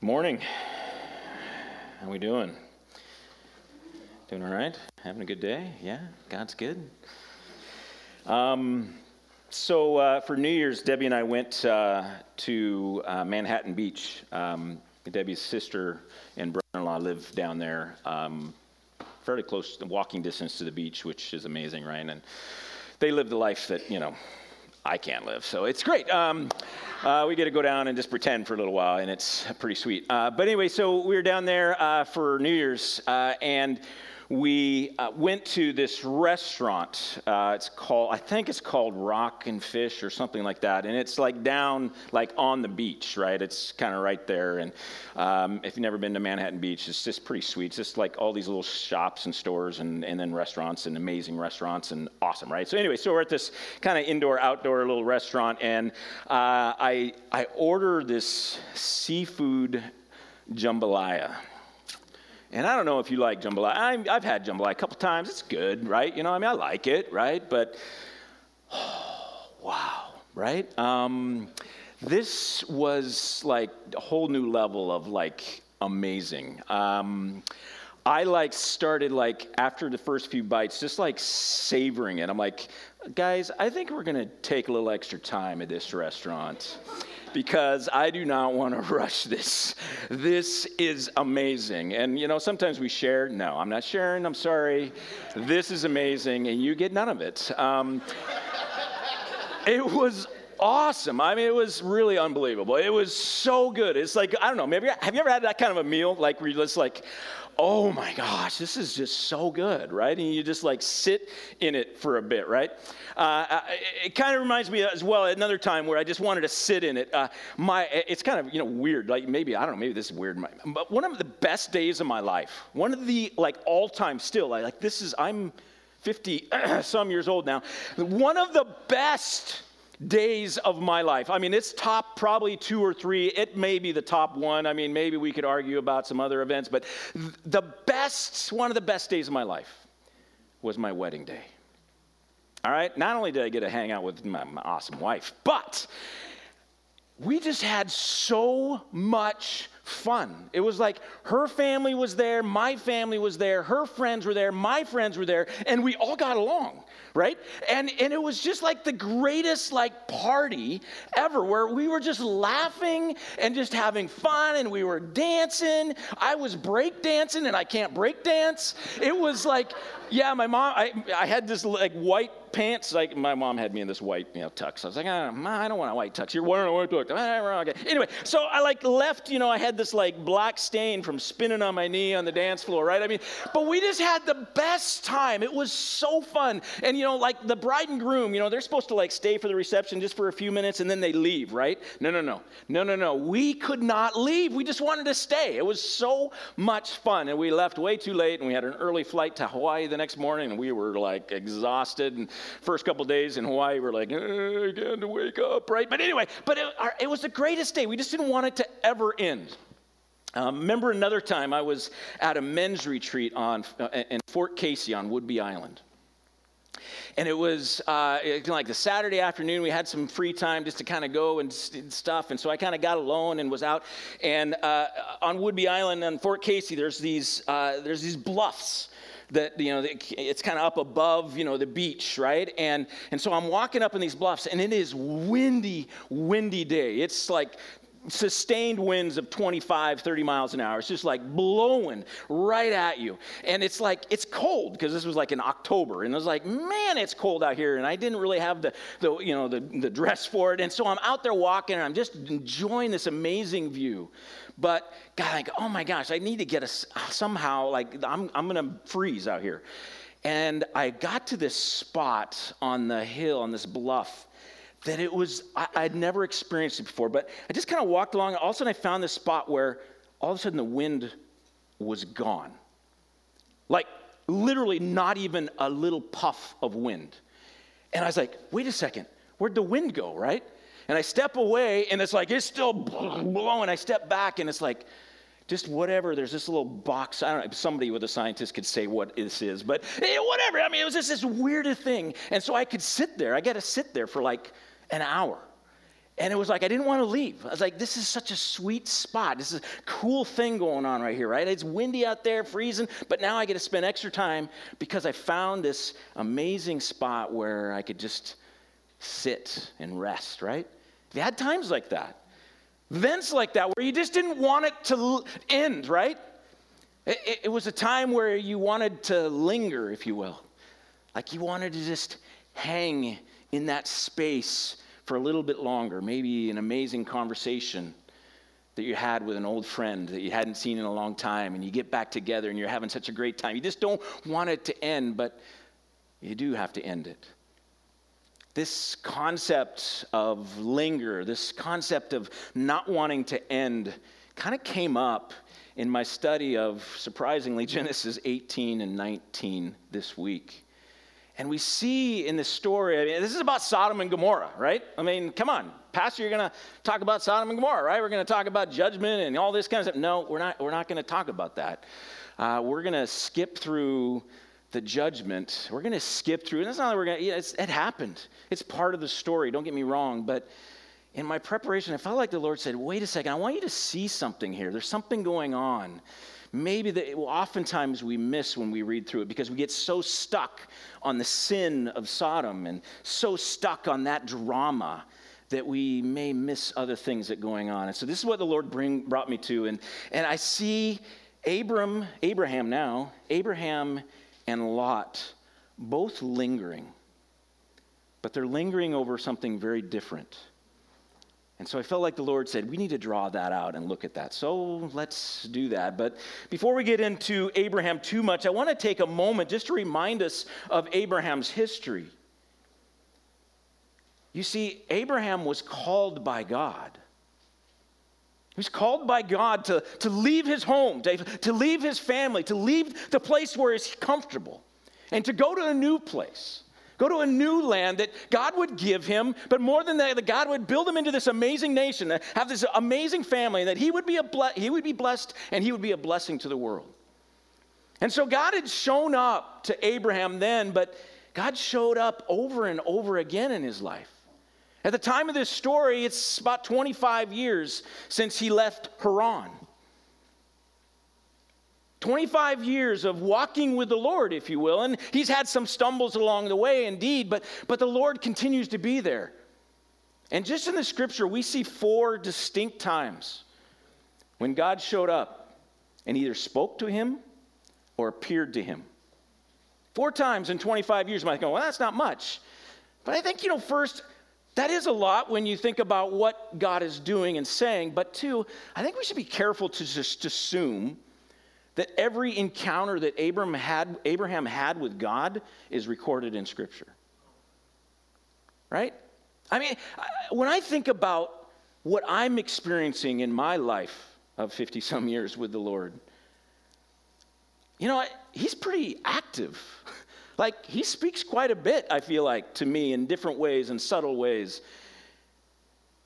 Morning. How we doing? Doing all right? Having a good day? Yeah, God's good. For New Year's, Debbie and I went to Manhattan Beach. Debbie's sister and brother-in-law live down there, fairly close, to walking distance to the beach, which is amazing, right? And they live the life that, you know, I can't live, so it's great. We get to go down and just pretend for a little while, and it's pretty sweet. But anyway, so we were down there for New Year's, and we went to this restaurant. I think it's called Rock and Fish or something like that. And it's like down, like on the beach, right? It's kind of right there. And if you've never been to Manhattan Beach, it's just pretty sweet. It's just like all these little shops and stores and then restaurants and amazing restaurants and awesome, right? So anyway, so we're at this kind of indoor, outdoor little restaurant. And I order this seafood jambalaya. And I don't know if you like jambalaya. I've had jambalaya a couple times. It's good, right? You know, I mean, I like it, right? But, oh, wow, right? This was like a whole new level of like amazing. I like started like after the first few bites, just like savoring it. I'm like, guys, I think we're gonna take a little extra time at this restaurant. Because I do not want to rush this. This is amazing. And, you know, sometimes we share. No, I'm not sharing. I'm sorry. This is amazing. And you get none of it. It was awesome. I mean, it was really unbelievable. It was so good. It's like, I don't know, maybe, have you ever had that kind of a meal? Like, where you're just like, oh my gosh, this is just so good, right? And you just like sit in it for a bit, right? It kind of reminds me as well, another time where I just wanted to sit in it. It's kind of, you know, weird, like maybe, I don't know, maybe this is weird. But one of the best days of my life, one of the like all time still, like this is, I'm 50 some years old now. One of the best days of my life. I mean, it's top probably 2 or 3. It may be the top one. I mean, maybe we could argue about some other events, but one of the best days of my life was my wedding day. All right? Not only did I get to hang out with my awesome wife, but we just had so much fun. It was like her family was there, my family was there, her friends were there, my friends were there, and we all got along, right? And it was just like the greatest like party ever where we were just laughing and just having fun and we were dancing. I was break dancing and I can't break dance. It was like, yeah, my mom, I had this like white pants, like my mom had me in this white, you know, tux. I was like, oh, Mom, I don't want a white tux. You're wearing a white tux. Okay. Anyway, so I like left, you know, I had this like black stain from spinning on my knee on the dance floor, right? I mean, but we just had the best time. It was so fun. And you know, like the bride and groom, you know, they're supposed to like stay for the reception just for a few minutes and then they leave, right? No. We could not leave. We just wanted to stay. It was so much fun. And we left way too late and we had an early flight to Hawaii the next morning and we were like exhausted. And first couple days in Hawaii, we're like, I got to wake up, right? But anyway, it was the greatest day. We just didn't want it to ever end. Remember another time I was at a men's retreat in Fort Casey on Woodby Island. And it was like the Saturday afternoon, we had some free time just to kind of go and stuff. And so I kind of got alone and was out. And on Woodby Island on Fort Casey, there's these bluffs. That, you know, it's kind of up above, you know, the beach, right? And so I'm walking up in these bluffs, and it is windy day. It's like sustained winds of 25, 30 miles an hour. It's just like blowing right at you. And it's like, it's cold because this was like in October. And I was like, man, it's cold out here. And I didn't really have the dress for it. And so I'm out there walking and I'm just enjoying this amazing view. But God, like, oh my gosh, I need to get somehow, like I'm going to freeze out here. And I got to this spot on the hill, on this bluff, that it was, I'd never experienced it before, but I just kind of walked along. All of a sudden, I found this spot where all of a sudden the wind was gone. Like literally not even a little puff of wind. And I was like, wait a second, where'd the wind go, right? And I step away, and it's like, it's still blowing. I step back, and it's like, just whatever. There's this little box. I don't know. Somebody with a scientist could say what this is, but whatever. I mean, it was just this weirdest thing. And so I could sit there. I got to sit there for like an hour. And it was like, I didn't want to leave. I was like, this is such a sweet spot. This is a cool thing going on right here, right? It's windy out there, freezing, but now I get to spend extra time because I found this amazing spot where I could just sit and rest, right? We had times like that. Events like that where you just didn't want it to end, right? It was a time where you wanted to linger, if you will. Like you wanted to just hang in that space for a little bit longer, maybe an amazing conversation that you had with an old friend that you hadn't seen in a long time, and you get back together and you're having such a great time. You just don't want it to end, but you do have to end it. This concept of linger, this concept of not wanting to end, kind of came up in my study of, surprisingly, Genesis 18 and 19 this week. And we see in this story, I mean, this is about Sodom and Gomorrah, right? I mean, come on, Pastor, you're going to talk about Sodom and Gomorrah, right? We're going to talk about judgment and all this kind of stuff. No, we're not going to talk about that. We're going to skip through the judgment. We're going to skip through, and it's not that we're going to, it happened. It's part of the story, don't get me wrong, but in my preparation, I felt like the Lord said, wait a second, I want you to see something here. There's something going on. Maybe that oftentimes we miss when we read through it because we get so stuck on the sin of Sodom and so stuck on that drama that we may miss other things that are going on. And so this is what the Lord brought me to. And I see Abraham and Lot both lingering, but they're lingering over something very different. And so I felt like the Lord said, we need to draw that out and look at that. So let's do that. But before we get into Abraham too much, I want to take a moment just to remind us of Abraham's history. You see, Abraham was called by God. He was called by God to leave his home, to leave his family, to leave the place where he's comfortable, and to go to a new place. Go to a new land that God would give him, but more than that, God would build him into this amazing nation, have this amazing family, that he would be blessed and he would be a blessing to the world. And so God had shown up to Abraham then, but God showed up over and over again in his life. At the time of this story, it's about 25 years since he left Haran. 25 years of walking with the Lord, if you will, and he's had some stumbles along the way indeed, but the Lord continues to be there. And just in the scripture, we see four distinct times when God showed up and either spoke to him or appeared to him. Four times in 25 years. You might go, well, that's not much. But I think, first, that is a lot when you think about what God is doing and saying. But two, I think we should be careful to just assume that every encounter that Abraham had with God is recorded in Scripture. Right? I mean, when I think about what I'm experiencing in my life of 50-some years with the Lord, he's pretty active. Like, he speaks quite a bit, I feel like, to me in different ways and subtle ways.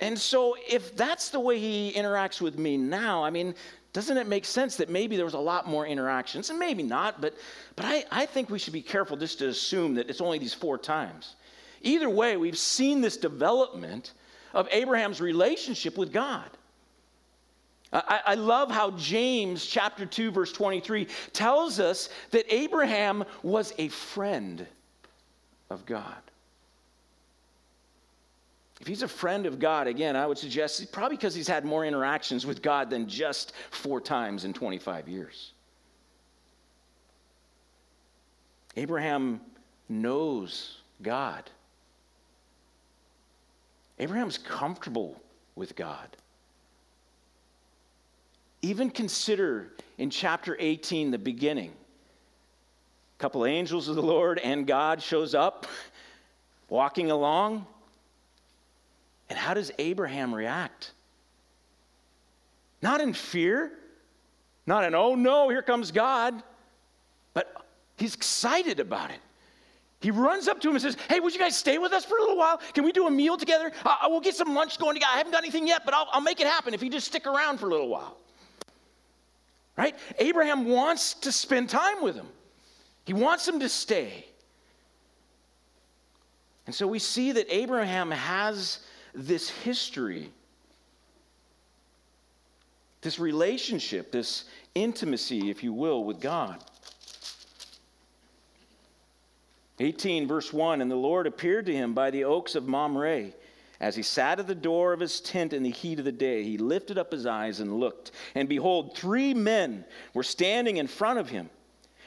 And so if that's the way he interacts with me now, I mean, doesn't it make sense that maybe there was a lot more interactions? And maybe not, but I think we should be careful just to assume that it's only these four times. Either way, we've seen this development of Abraham's relationship with God. I love how James chapter 2, verse 23 tells us that Abraham was a friend of God. If he's a friend of God, again, I would suggest it's probably because he's had more interactions with God than just four times in 25 years. Abraham knows God. Abraham's comfortable with God. Even consider in chapter 18, the beginning. A couple of angels of the Lord and God shows up, walking along. And how does Abraham react? Not in fear, not in, oh no, here comes God, but he's excited about it. He runs up to him and says, hey, would you guys stay with us for a little while? Can we do a meal together? We'll get some lunch going together. I haven't got anything yet, but I'll make it happen if you just stick around for a little while. right? Abraham wants to spend time with him. He wants him to stay. And so we see that Abraham has this history, this relationship, this intimacy, if you will, with God. 18, verse 1, and the Lord appeared to him by the oaks of Mamre. As he sat at the door of his tent in the heat of the day, he lifted up his eyes and looked. And behold, 3 men were standing in front of him.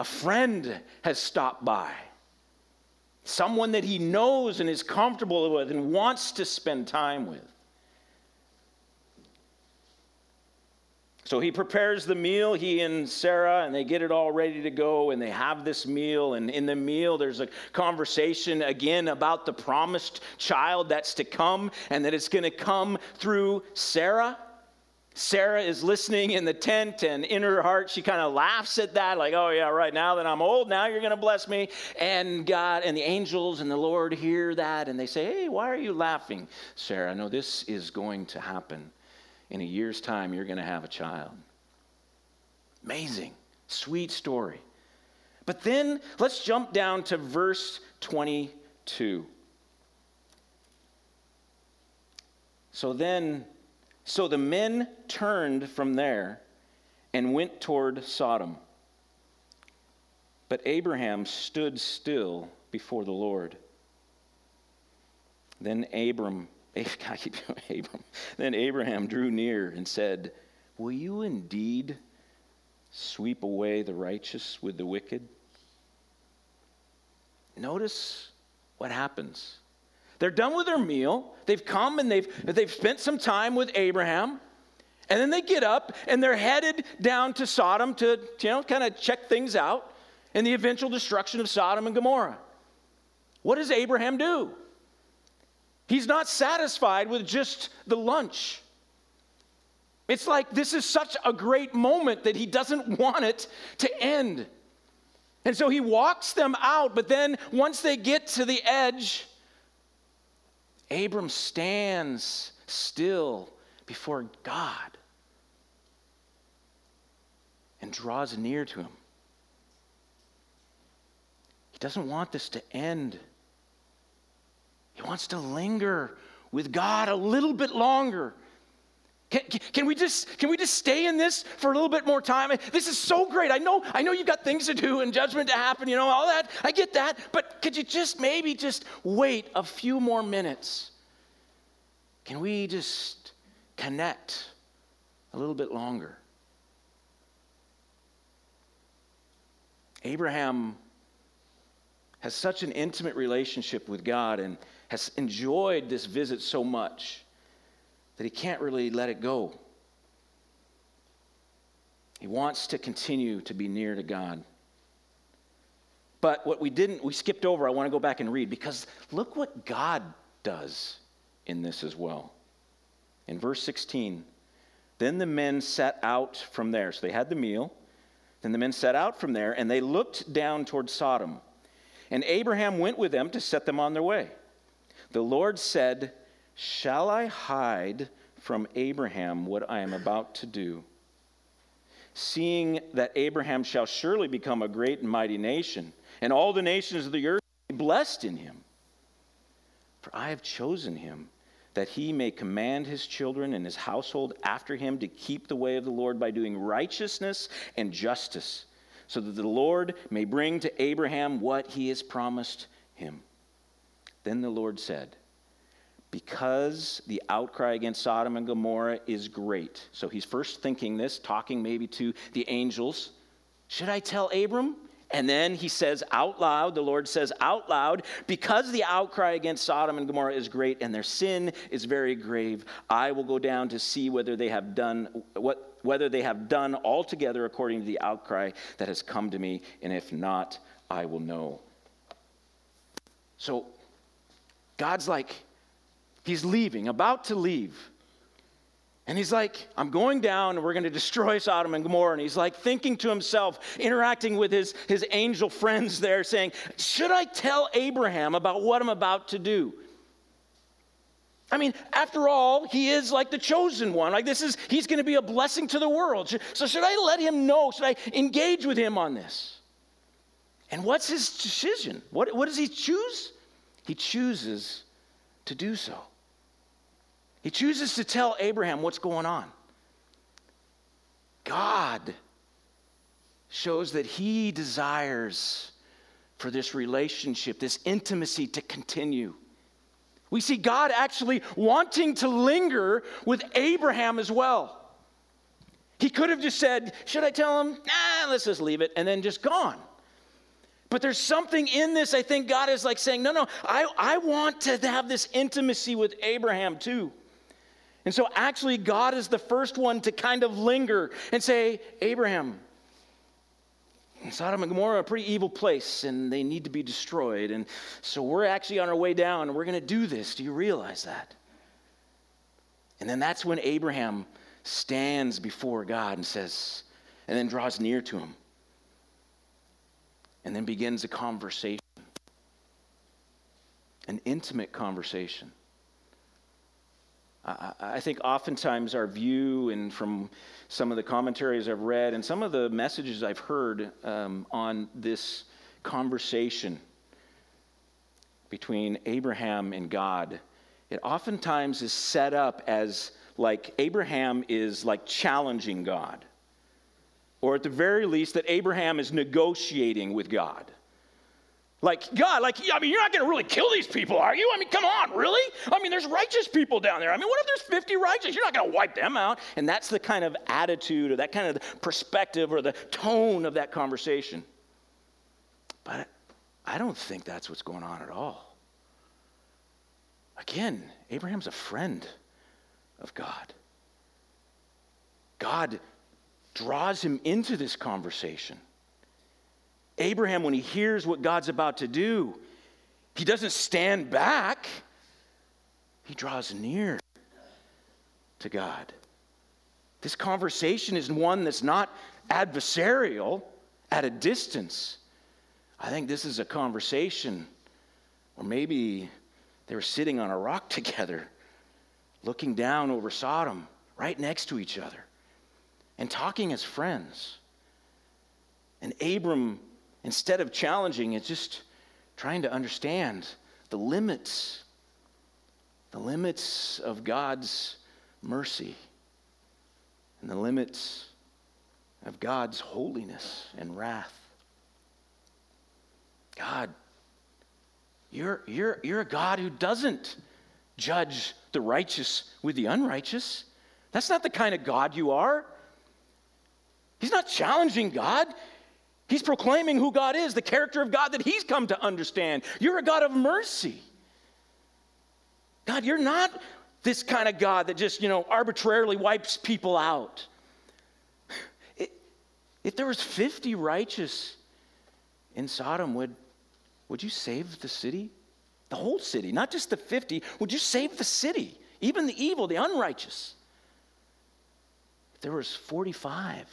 A friend has stopped by. Someone that he knows and is comfortable with and wants to spend time with. So he prepares the meal, he and Sarah, and they get it all ready to go, and they have this meal. And in the meal, there's a conversation again about the promised child that's to come and that it's going to come through Sarah. Sarah is listening in the tent, and in her heart, she kind of laughs at that, like, oh yeah, right, now that I'm old, now you're going to bless me. And God and the angels and the Lord hear that, and they say, hey, why are you laughing, Sarah? No, this is going to happen. In a year's time, you're going to have a child. Amazing, sweet story. But then let's jump down to verse 22. So the men turned from there and went toward Sodom. But Abraham stood still before the Lord. Then Abraham drew near and said, will you indeed sweep away the righteous with the wicked? Notice what happens. They're done with their meal. They've come and they've spent some time with Abraham. And then they get up and they're headed down to Sodom to, kind of check things out and the eventual destruction of Sodom and Gomorrah. What does Abraham do? He's not satisfied with just the lunch. It's like this is such a great moment that he doesn't want it to end. And so he walks them out, but then once they get to the edge, Abram stands still before God and draws near to him. He doesn't want this to end. He wants to linger with God a little bit longer. Can we just stay in this for a little bit more time? This is so great. I know you've got things to do and judgment to happen, all that. I get that. But could you just maybe just wait a few more minutes? Can we just connect a little bit longer? Abraham has such an intimate relationship with God and has enjoyed this visit so much that he can't really let it go. He wants to continue to be near to God. But what we skipped over, I want to go back and read, because look what God does in this as well. In verse 16, then the men set out from there. So they had the meal. Then the men set out from there, and they looked down toward Sodom. And Abraham went with them to set them on their way. The Lord said, shall I hide from Abraham what I am about to do? Seeing that Abraham shall surely become a great and mighty nation, and all the nations of the earth will be blessed in him. For I have chosen him, that he may command his children and his household after him to keep the way of the Lord by doing righteousness and justice, so that the Lord may bring to Abraham what he has promised him. Then the Lord said, because the outcry against Sodom and Gomorrah is great. So he's first thinking this, talking maybe to the angels. Should I tell Abram? And then he says out loud, the Lord says out loud, because the outcry against Sodom and Gomorrah is great and their sin is very grave, I will go down to see whether they have done what whether they have done altogether according to the outcry that has come to me, and if not, I will know. So God's like, he's leaving, about to leave. And he's like, I'm going down and we're going to destroy Sodom and Gomorrah. And he's like thinking to himself, interacting with his angel friends there, saying, should I tell Abraham about what I'm about to do? I mean, after all, he is like the chosen one. Like he's going to be a blessing to the world. So should I let him know? Should I engage with him on this? And what's his decision? What does he choose? He chooses to do so. He chooses to tell Abraham what's going on. God shows that he desires for this relationship, this intimacy to continue. We see God actually wanting to linger with Abraham as well. He could have just said, should I tell him? Nah, let's just leave it, and then just gone. But there's something in this, I think God is like saying, no, I want to have this intimacy with Abraham too. And so actually God is the first one to kind of linger and say, Abraham, Sodom and Gomorrah are a pretty evil place and they need to be destroyed. And so we're actually on our way down and we're going to do this. Do you realize that? And then that's when Abraham stands before God and says, and then draws near to him. And then begins a conversation, an intimate conversation. I think oftentimes our view, and from some of the commentaries I've read and some of the messages I've heard on this conversation between Abraham and God, it oftentimes is set up as like Abraham is like challenging God, or at the very least that Abraham is negotiating with God. Like, God, you're not going to really kill these people, are you? I mean, come on, really? I mean, there's righteous people down there. I mean, what if there's 50 righteous? You're not going to wipe them out. And that's the kind of attitude or that kind of perspective or the tone of that conversation. But I don't think that's what's going on at all. Again, Abraham's a friend of God. God draws him into this conversation. Abraham, when he hears what God's about to do, he doesn't stand back. He draws near to God. This conversation is one that's not adversarial at a distance. I think this is a conversation where maybe they were sitting on a rock together, looking down over Sodom, right next to each other, and talking as friends. And Abram, instead of challenging, is just trying to understand the limits of God's mercy and the limits of God's holiness and wrath. God, you're a God who doesn't judge the righteous with the unrighteous. That's not the kind of God you are. He's not challenging God. He's proclaiming who God is, the character of God that he's come to understand. You're a God of mercy. God, you're not this kind of God that just, arbitrarily wipes people out. If there was 50 righteous in Sodom, would you save the city? The whole city, not just the 50. Would you save the city? Even the evil, the unrighteous. If there was 45...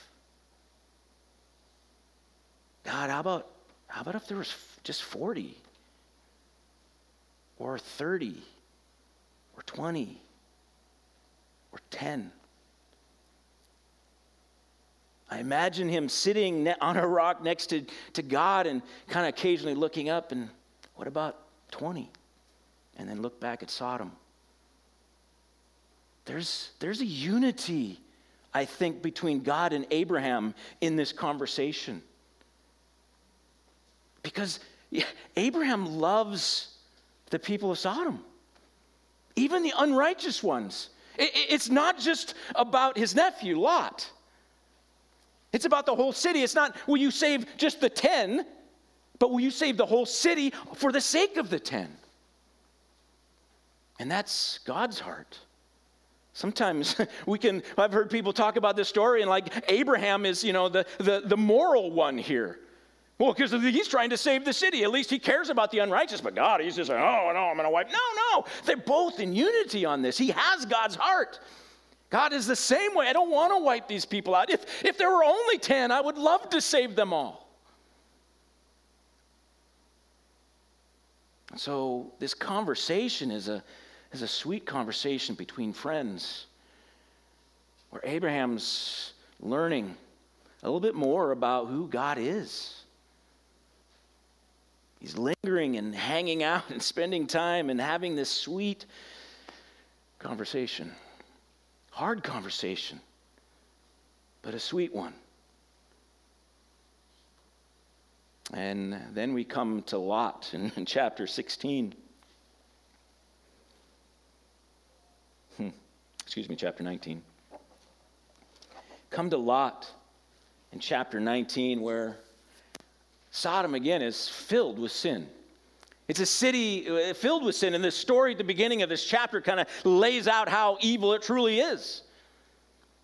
God, how about if there was just 40 or 30 or 20 or 10? I imagine him sitting on a rock next to God and kind of occasionally looking up and, what about 20? And then look back at Sodom. There's a unity, I think, between God and Abraham in this conversation. Because Abraham loves the people of Sodom, even the unrighteous ones. It's not just about his nephew, Lot. It's about the whole city. It's not, will you save just the 10, but will you save the whole city for the sake of the 10? And that's God's heart. Sometimes we can, I've heard people talk about this story and like Abraham is, you know, the moral one here. Well, because he's trying to save the city. At least he cares about the unrighteous. But God, he's just like, oh, no, I'm going to wipe. No. They're both in unity on this. He has God's heart. God is the same way. I don't want to wipe these people out. If there were only 10, I would love to save them all. So this conversation is a sweet conversation between friends where Abraham's learning a little bit more about who God is. He's lingering and hanging out and spending time and having this sweet conversation. Hard conversation, but a sweet one. And then we come to Lot in chapter 16. Excuse me, chapter 19. Come to Lot in chapter 19 where Sodom, again, is filled with sin. It's a city filled with sin, and this story at the beginning of this chapter kind of lays out how evil it truly is.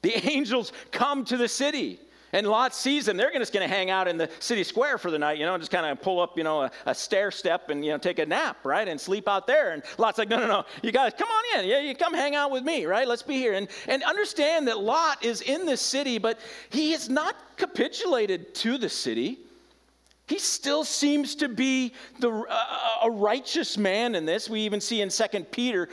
The angels come to the city, and Lot sees them. They're just going to hang out in the city square for the night, you know, and just kind of pull up, you know, a stair step and, you know, take a nap, right, and sleep out there. And Lot's like, no, you guys, come on in. Yeah, you come hang out with me, right? Let's be here. And understand that Lot is in this city, but he has not capitulated to the city. He still seems to be a righteous man in this. We even see in 2 Peter,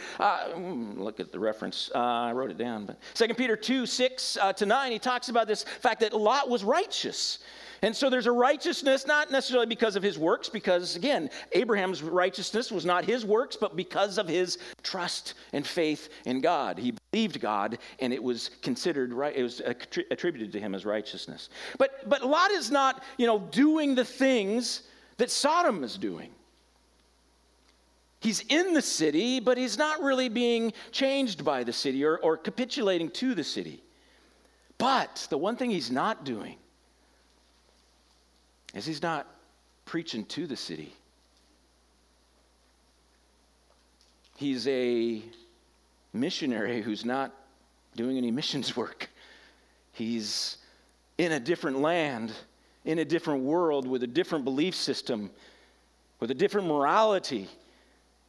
look at the reference. I wrote it down. But 2 Peter 2, 6 to 9, he talks about this fact that Lot was righteous. And so there's a righteousness, not necessarily because of his works, because, again, Abraham's righteousness was not his works, but because of his trust and faith in God. He believed God, and it was considered right. It was attributed to him as righteousness. But Lot is not, you know, doing the things that Sodom is doing. He's in the city, but he's not really being changed by the city or capitulating to the city. But the one thing he's not doing is he's not preaching to the city. He's a missionary who's not doing any missions work. He's in a different land, in a different world, with a different belief system, with a different morality,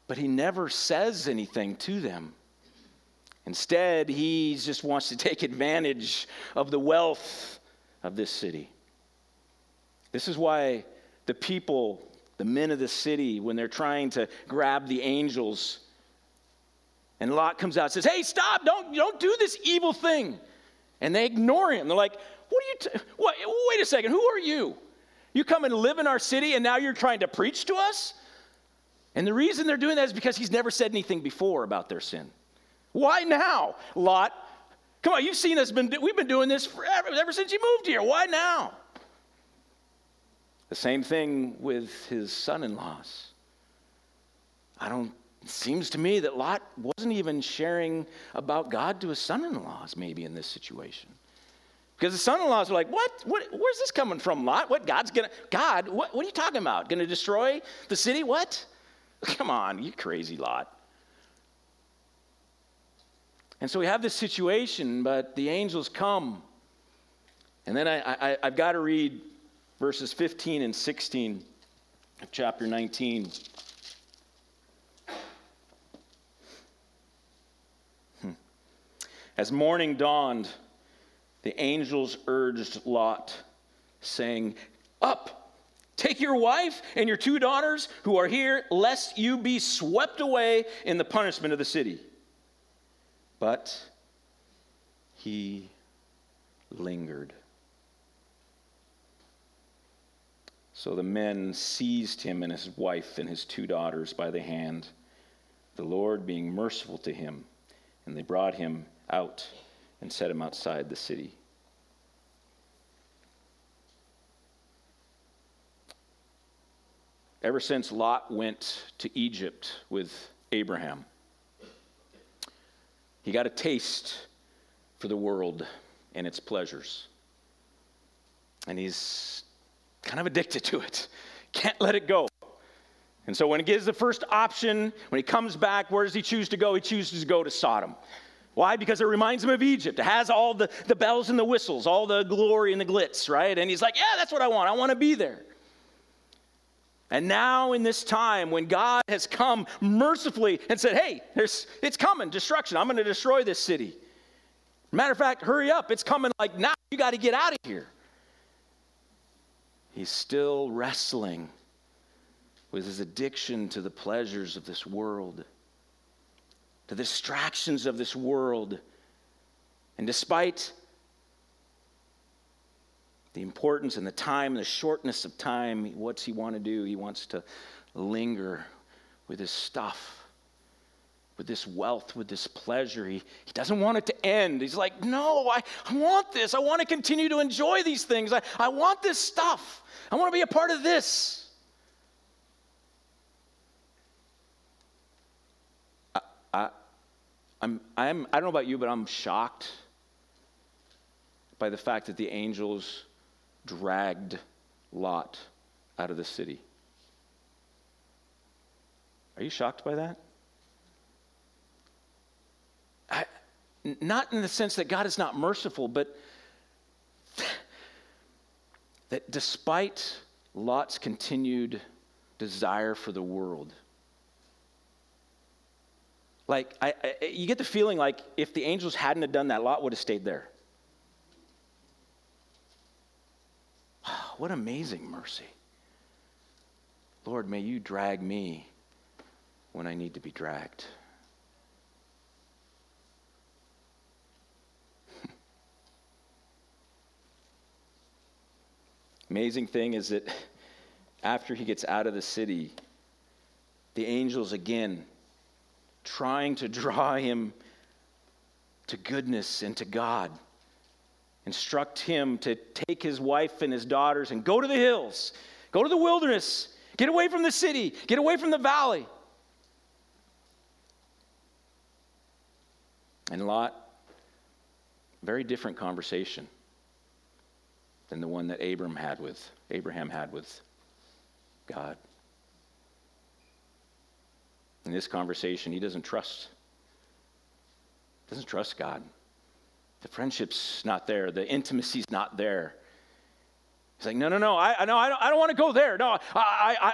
but he never says anything to them. Instead, he just wants to take advantage of the wealth of this city. This is why the people, the men of the city, when they're trying to grab the angels, and Lot comes out and says, hey, stop, don't do this evil thing. And they ignore him. They're like, wait a second, who are you? You come and live in our city, and now you're trying to preach to us? And the reason they're doing that is because he's never said anything before about their sin. Why now, Lot? Come on, you've seen us, we've been doing this forever, ever since you moved here. Why now? The same thing with his son-in-laws. It seems to me that Lot wasn't even sharing about God to his son-in-laws maybe in this situation. Because the son-in-laws are like, what? Where's this coming from, Lot? What are you talking about? Going to destroy the city? What? Come on, you crazy Lot. And so we have this situation, but the angels come. And then I've got to read verses 15 and 16 of chapter 19. As morning dawned, the angels urged Lot, saying, up, take your wife and your 2 daughters who are here, lest you be swept away in the punishment of the city. But he lingered. So the men seized him and his wife and his 2 daughters by the hand, the Lord being merciful to him, and they brought him out and set him outside the city. Ever since Lot went to Egypt with Abraham, he got a taste for the world and its pleasures. And he's kind of addicted to it. Can't let it go. And so when he gives the first option, when he comes back, where does he choose to go? He chooses to go to Sodom. Why? Because it reminds him of Egypt. It has all the bells and the whistles, all the glory and the glitz, right? And he's like, yeah, that's what I want. I want to be there. And now in this time when God has come mercifully and said, hey, it's coming, destruction. I'm going to destroy this city. Matter of fact, hurry up. It's coming like now. You got to get out of here. He's still wrestling with his addiction to the pleasures of this world, to the distractions of this world. And despite the importance and the time and the shortness of time, what's he want to do? He wants to linger with his stuff, with this wealth, with this pleasure. He doesn't want it to end. He's like, no, I want this. I want to continue to enjoy these things. I want this stuff. I want to be a part of this. I don't know about you, but I'm shocked by the fact that the angels dragged Lot out of the city. Are you shocked by that? Not in the sense that God is not merciful, but that despite Lot's continued desire for the world, like, you get the feeling like if the angels hadn't have done that, Lot would have stayed there. Oh, what amazing mercy. Lord, may you drag me when I need to be dragged. Amazing thing is that after he gets out of the city, the angels again trying to draw him to goodness and to God, instruct him to take his wife and his daughters and go to the hills, go to the wilderness, get away from the city, get away from the valley. And Lot, very different conversation than the one that Abraham had with God. In this conversation, he doesn't trust God. The friendship's not there. The intimacy's not there. He's like, no. I don't want to go there. No,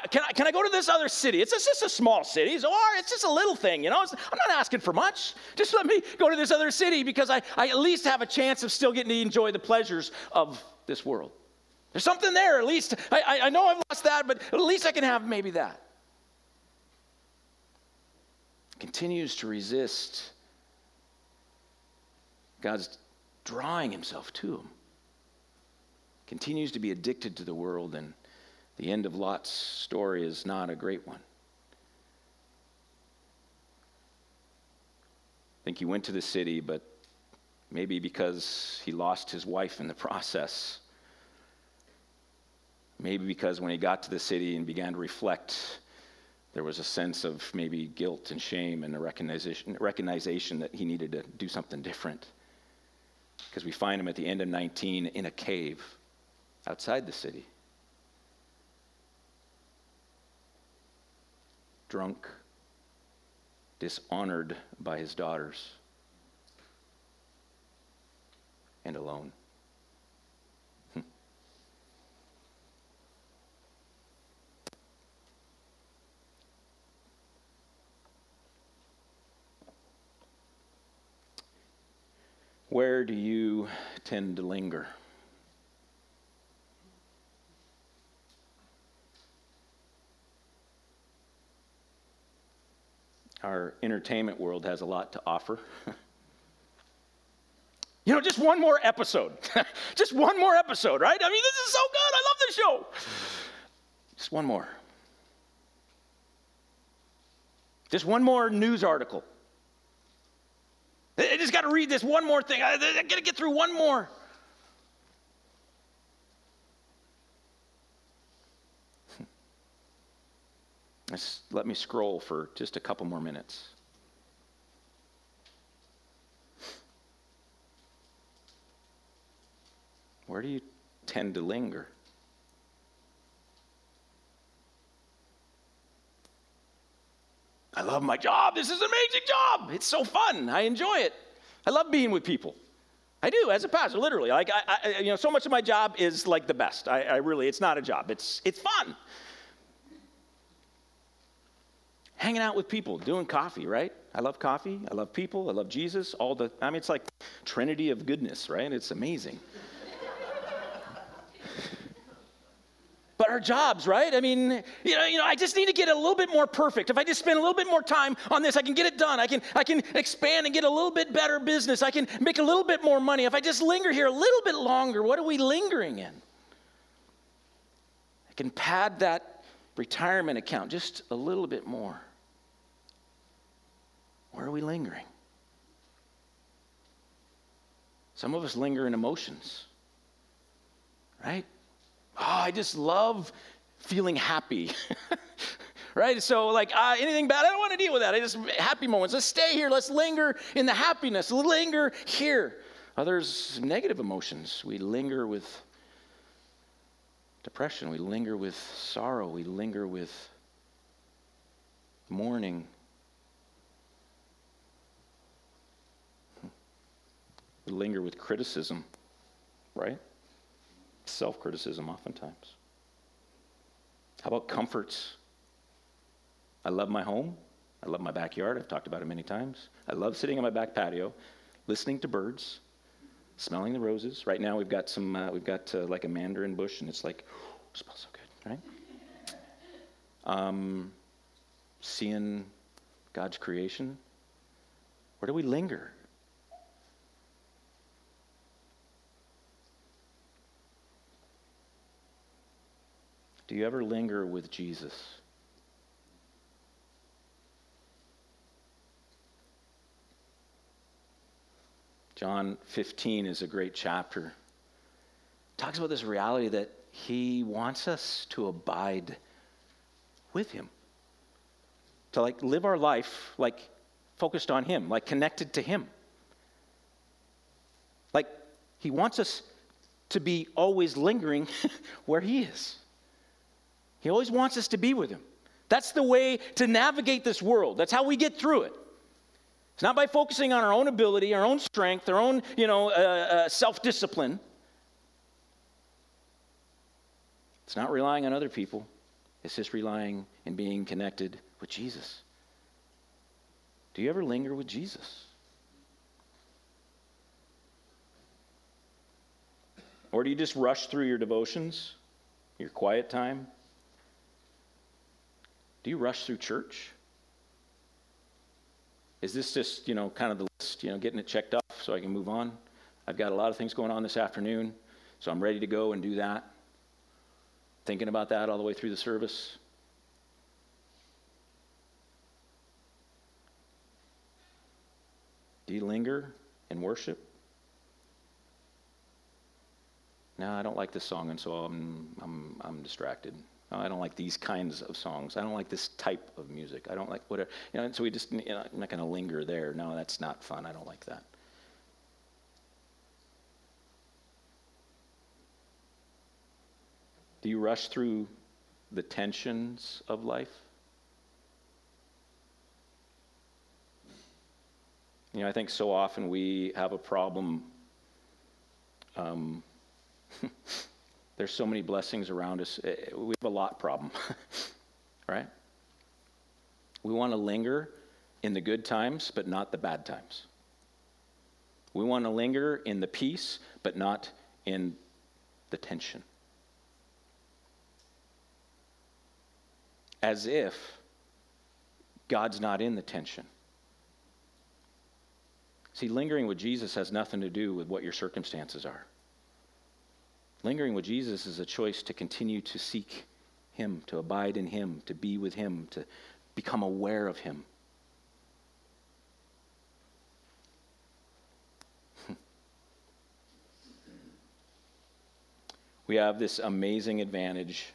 can I go to this other city? It's just a small city. It's just a little thing, you know. I'm not asking for much. Just let me go to this other city because I at least have a chance of still getting to enjoy the pleasures of this world. There's something there. At least I know I've lost that, but at least I can have maybe that. Continues to resist God's drawing himself to him, continues to be addicted to the world, and the end of Lot's story is not a great one. I think he went to the city, but maybe because he lost his wife in the process, maybe because when he got to the city and began to reflect, there was a sense of maybe guilt and shame and a recognition that he needed to do something different. Because we find him at the end of 19 in a cave outside the city. Drunk, dishonored by his daughters, and alone. Where do you tend to linger? Our entertainment world has a lot to offer. You know, just one more episode. Just one more episode, right? I mean, this is so good. I love this show. Just one more. Just one more news article. I just got to read this one more thing. I got to get through one more. Let me scroll for just a couple more minutes. Where do you tend to linger? I love my job. This is an amazing job. It's so fun. I enjoy it. I love being with people. I do, as a pastor, literally. Like, I you know, so much of my job is like the best. I really, it's not a job. It's fun. Hanging out with people, doing coffee, right? I love coffee. I love people. I love Jesus. It's like Trinity of goodness, right? It's amazing. But our jobs, right? I mean, you know, I just need to get a little bit more perfect. If I just spend a little bit more time on this, I can get it done. I can expand and get a little bit better business. I can make a little bit more money. If I just linger here a little bit longer, what are we lingering in? I can pad that retirement account just a little bit more. Where are we lingering? Some of us linger in emotions, right? Oh, I just love feeling happy, right? So like anything bad, I don't want to deal with that. I just happy moments. Let's stay here. Let's linger in the happiness. Linger here. Others, negative emotions. We linger with depression. We linger with sorrow. We linger with mourning. We linger with criticism, right? Self-criticism oftentimes. How about comforts? I love my home. I love my backyard. I've talked about it many times. I love sitting on my back patio, listening to birds, smelling the roses. Right now we've got like a mandarin bush, and it's like, oh, it smells so good, right? Seeing God's creation. Where do we linger? Do you ever linger with Jesus? John 15 is a great chapter. It talks about this reality that he wants us to abide with him. To like live our life like focused on him, like connected to him. Like he wants us to be always lingering where he is. He always wants us to be with him. That's the way to navigate this world. That's how we get through it. It's not by focusing on our own ability, our own strength, our own, self-discipline. It's not relying on other people. It's just relying and being connected with Jesus. Do you ever linger with Jesus? Or do you just rush through your devotions, your quiet time? Do you rush through church? Is this just, kind of the list, getting it checked off so I can move on? I've got a lot of things going on this afternoon, so I'm ready to go and do that. Thinking about that all the way through the service. Do you linger in worship? No, I don't like this song, and so I'm distracted. I don't like these kinds of songs. I don't like this type of music. I don't like whatever. And so we just, I'm not going to linger there. No, that's not fun. I don't like that. Do you rush through the tensions of life? I think so often we have a problem. There's so many blessings around us. We have a lot problem, right? We want to linger in the good times, but not the bad times. We want to linger in the peace, but not in the tension. As if God's not in the tension. See, lingering with Jesus has nothing to do with what your circumstances are. Lingering with Jesus is a choice to continue to seek him, to abide in him, to be with him, to become aware of him. We have this amazing advantage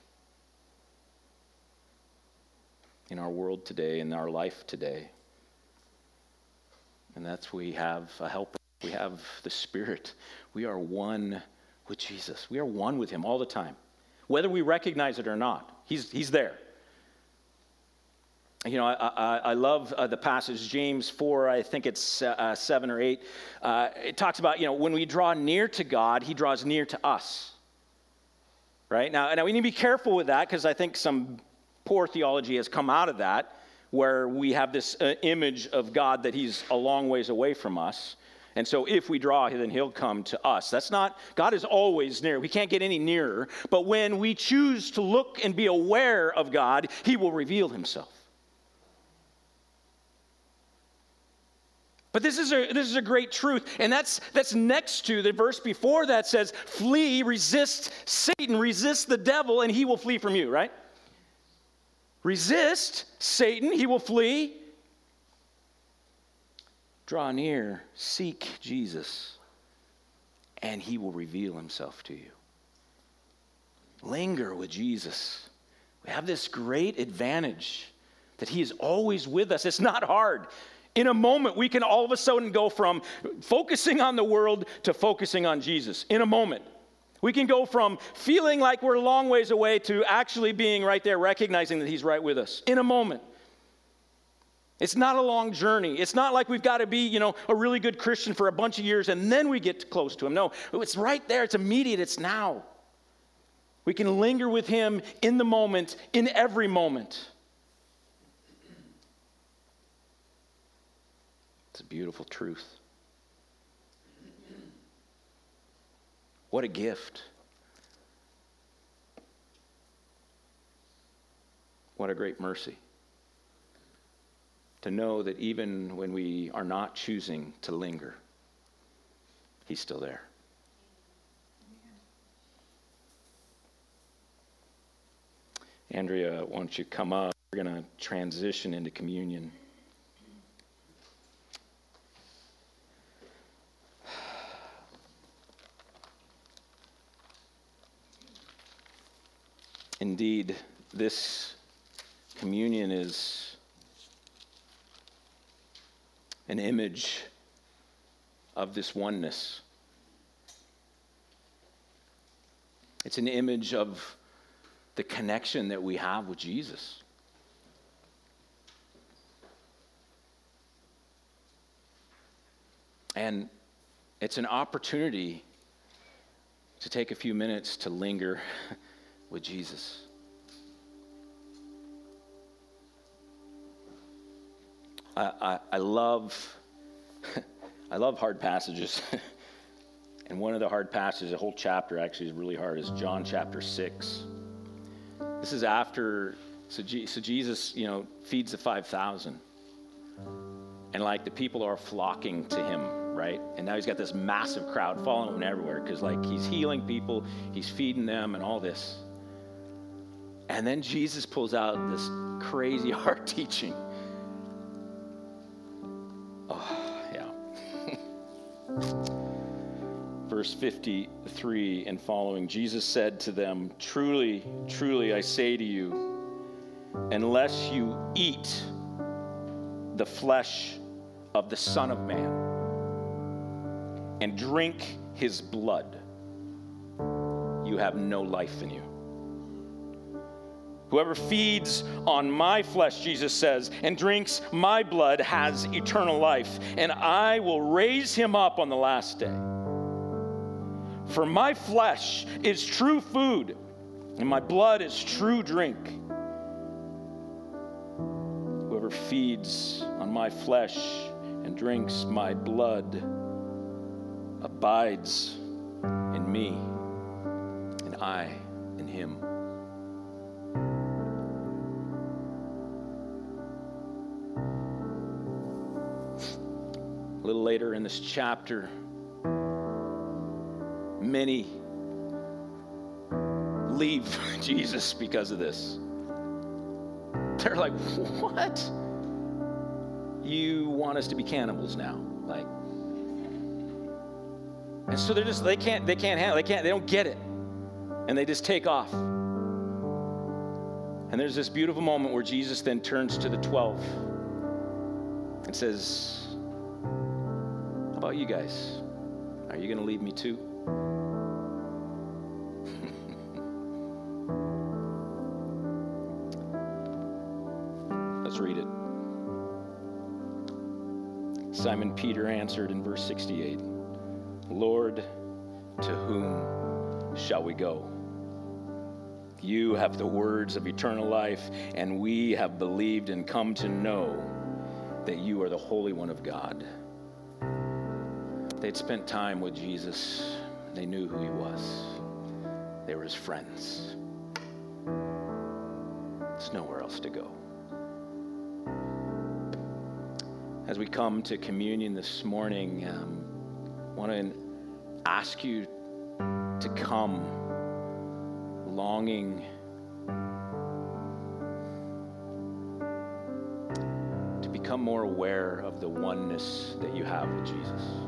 in our world today, in our life today. And that's we have a helper. We have the Spirit. We are one with Jesus. We are one with him all the time. Whether we recognize it or not, he's there. You know, I love the passage, James 4, I think it's 7 or 8. It talks about, you know, when we draw near to God, he draws near to us. Right? Now we need to be careful with that, because I think some poor theology has come out of that, where we have this image of God that he's a long ways away from us. And so if we draw, then he'll come to us. That's not, God is always near. We can't get any nearer. But when we choose to look and be aware of God, he will reveal himself. But this is a great truth, and that's next to the verse before that says, flee, resist Satan, resist the devil, and he will flee from you, right? Resist Satan, he will flee. Draw near, seek Jesus, and he will reveal himself to you. Linger with Jesus. We have this great advantage that he is always with us. It's not hard. In a moment, we can all of a sudden go from focusing on the world to focusing on Jesus. In a moment, we can go from feeling like we're a long ways away to actually being right there, recognizing that he's right with us. In a moment. It's not a long journey. It's not like we've got to be, you know, a really good Christian for a bunch of years and then we get close to him. No, it's right there. It's immediate. It's now. We can linger with him in the moment, in every moment. It's a beautiful truth. What a gift. What a great mercy. To know that even when we are not choosing to linger, he's still there. Andrea, why don't you come up? We're going to transition into communion. Indeed, this communion is an image of this oneness. It's an image of the connection that we have with Jesus. And it's an opportunity to take a few minutes to linger with Jesus. I love hard passages. And one of the hard passages, the whole chapter actually is really hard, is John chapter 6. This is after, so Jesus, you know, feeds the 5,000. And like the people are flocking to him, right? And now he's got this massive crowd following him everywhere, because like he's healing people, he's feeding them and all this. And then Jesus pulls out this crazy hard teaching. Oh, yeah. Verse 53 and following, Jesus said to them, "Truly, truly, I say to you, unless you eat the flesh of the Son of Man and drink his blood, you have no life in you. Whoever feeds on my flesh," Jesus says, "and drinks my blood has eternal life, and I will raise him up on the last day. For my flesh is true food, and my blood is true drink. Whoever feeds on my flesh and drinks my blood abides in me, and I in him." A little later in this chapter, many leave Jesus because of this. They're like, "What? You want us to be cannibals now?" Like, and so they're just, they don't get it, and they just take off. And there's this beautiful moment where Jesus then turns to the 12 and says, "How about you guys? Are you going to leave me too?" Let's Let's read it. Simon Peter answered in verse 68, "Lord, to whom shall we go? You have the words of eternal life, and we have believed and come to know that you are the Holy One of God." They'd spent time with Jesus. They knew who he was. They were his friends. There's nowhere else to go. As we come to communion this morning, I want to ask you to come longing to become more aware of the oneness that you have with Jesus.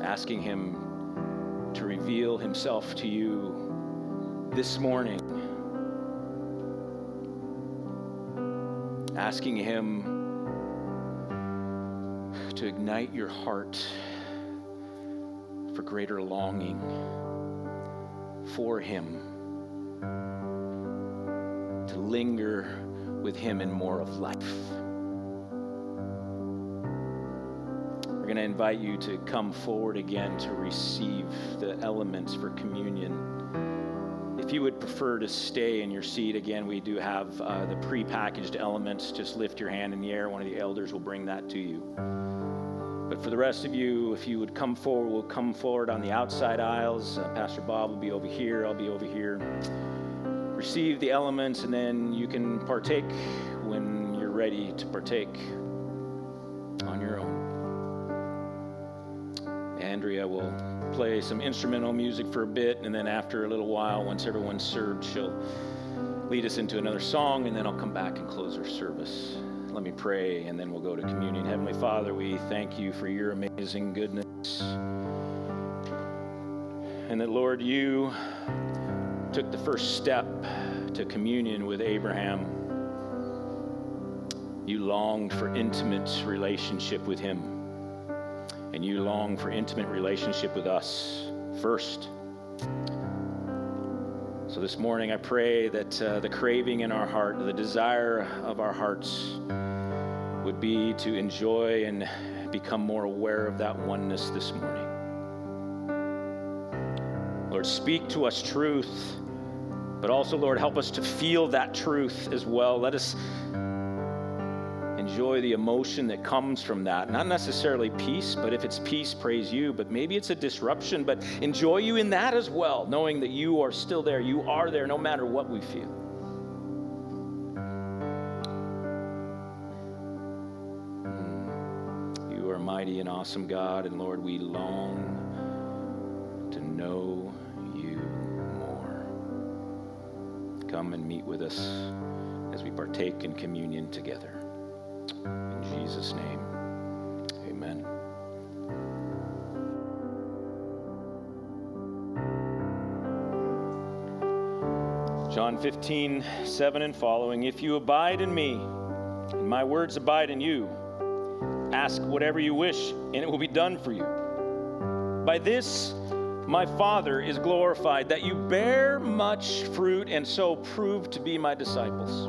Asking him to reveal himself to you this morning. Asking him to ignite your heart for greater longing for him. To linger with him in more of life. We're going to invite you to come forward again to receive the elements for communion. If you would prefer to stay in your seat, again, we do have the prepackaged elements. Just lift your hand in the air. One of the elders will bring that to you. But for the rest of you, if you would come forward, we'll come forward on the outside aisles. Pastor Bob will be over here. I'll be over here. Receive the elements, and then you can partake when you're ready to partake on your own. Andrea will play some instrumental music for a bit, and then after a little while, once everyone's served, she'll lead us into another song, and then I'll come back and close our service. Let me pray, and then we'll go to communion. Heavenly Father, we thank you for your amazing goodness, and that, Lord, you took the first step to communion with Abraham. You longed for intimate relationship with him. And you long for intimate relationship with us first. So this morning I pray that the craving in our heart, the desire of our hearts would be to enjoy and become more aware of that oneness this morning. Lord, speak to us truth, but also, Lord, help us to feel that truth as well. Let us enjoy the emotion that comes from that. Not necessarily peace, but if it's peace, praise you. But maybe it's a disruption, but enjoy you in that as well, knowing that you are still there. You are there no matter what we feel. You are mighty and awesome God, and Lord, we long to know you more. Come and meet with us as we partake in communion together. In Jesus' name, amen. John 15:7 and following, "If you abide in me, and my words abide in you, ask whatever you wish, and it will be done for you. By this my Father is glorified, that you bear much fruit, and so prove to be my disciples.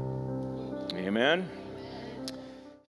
Amen.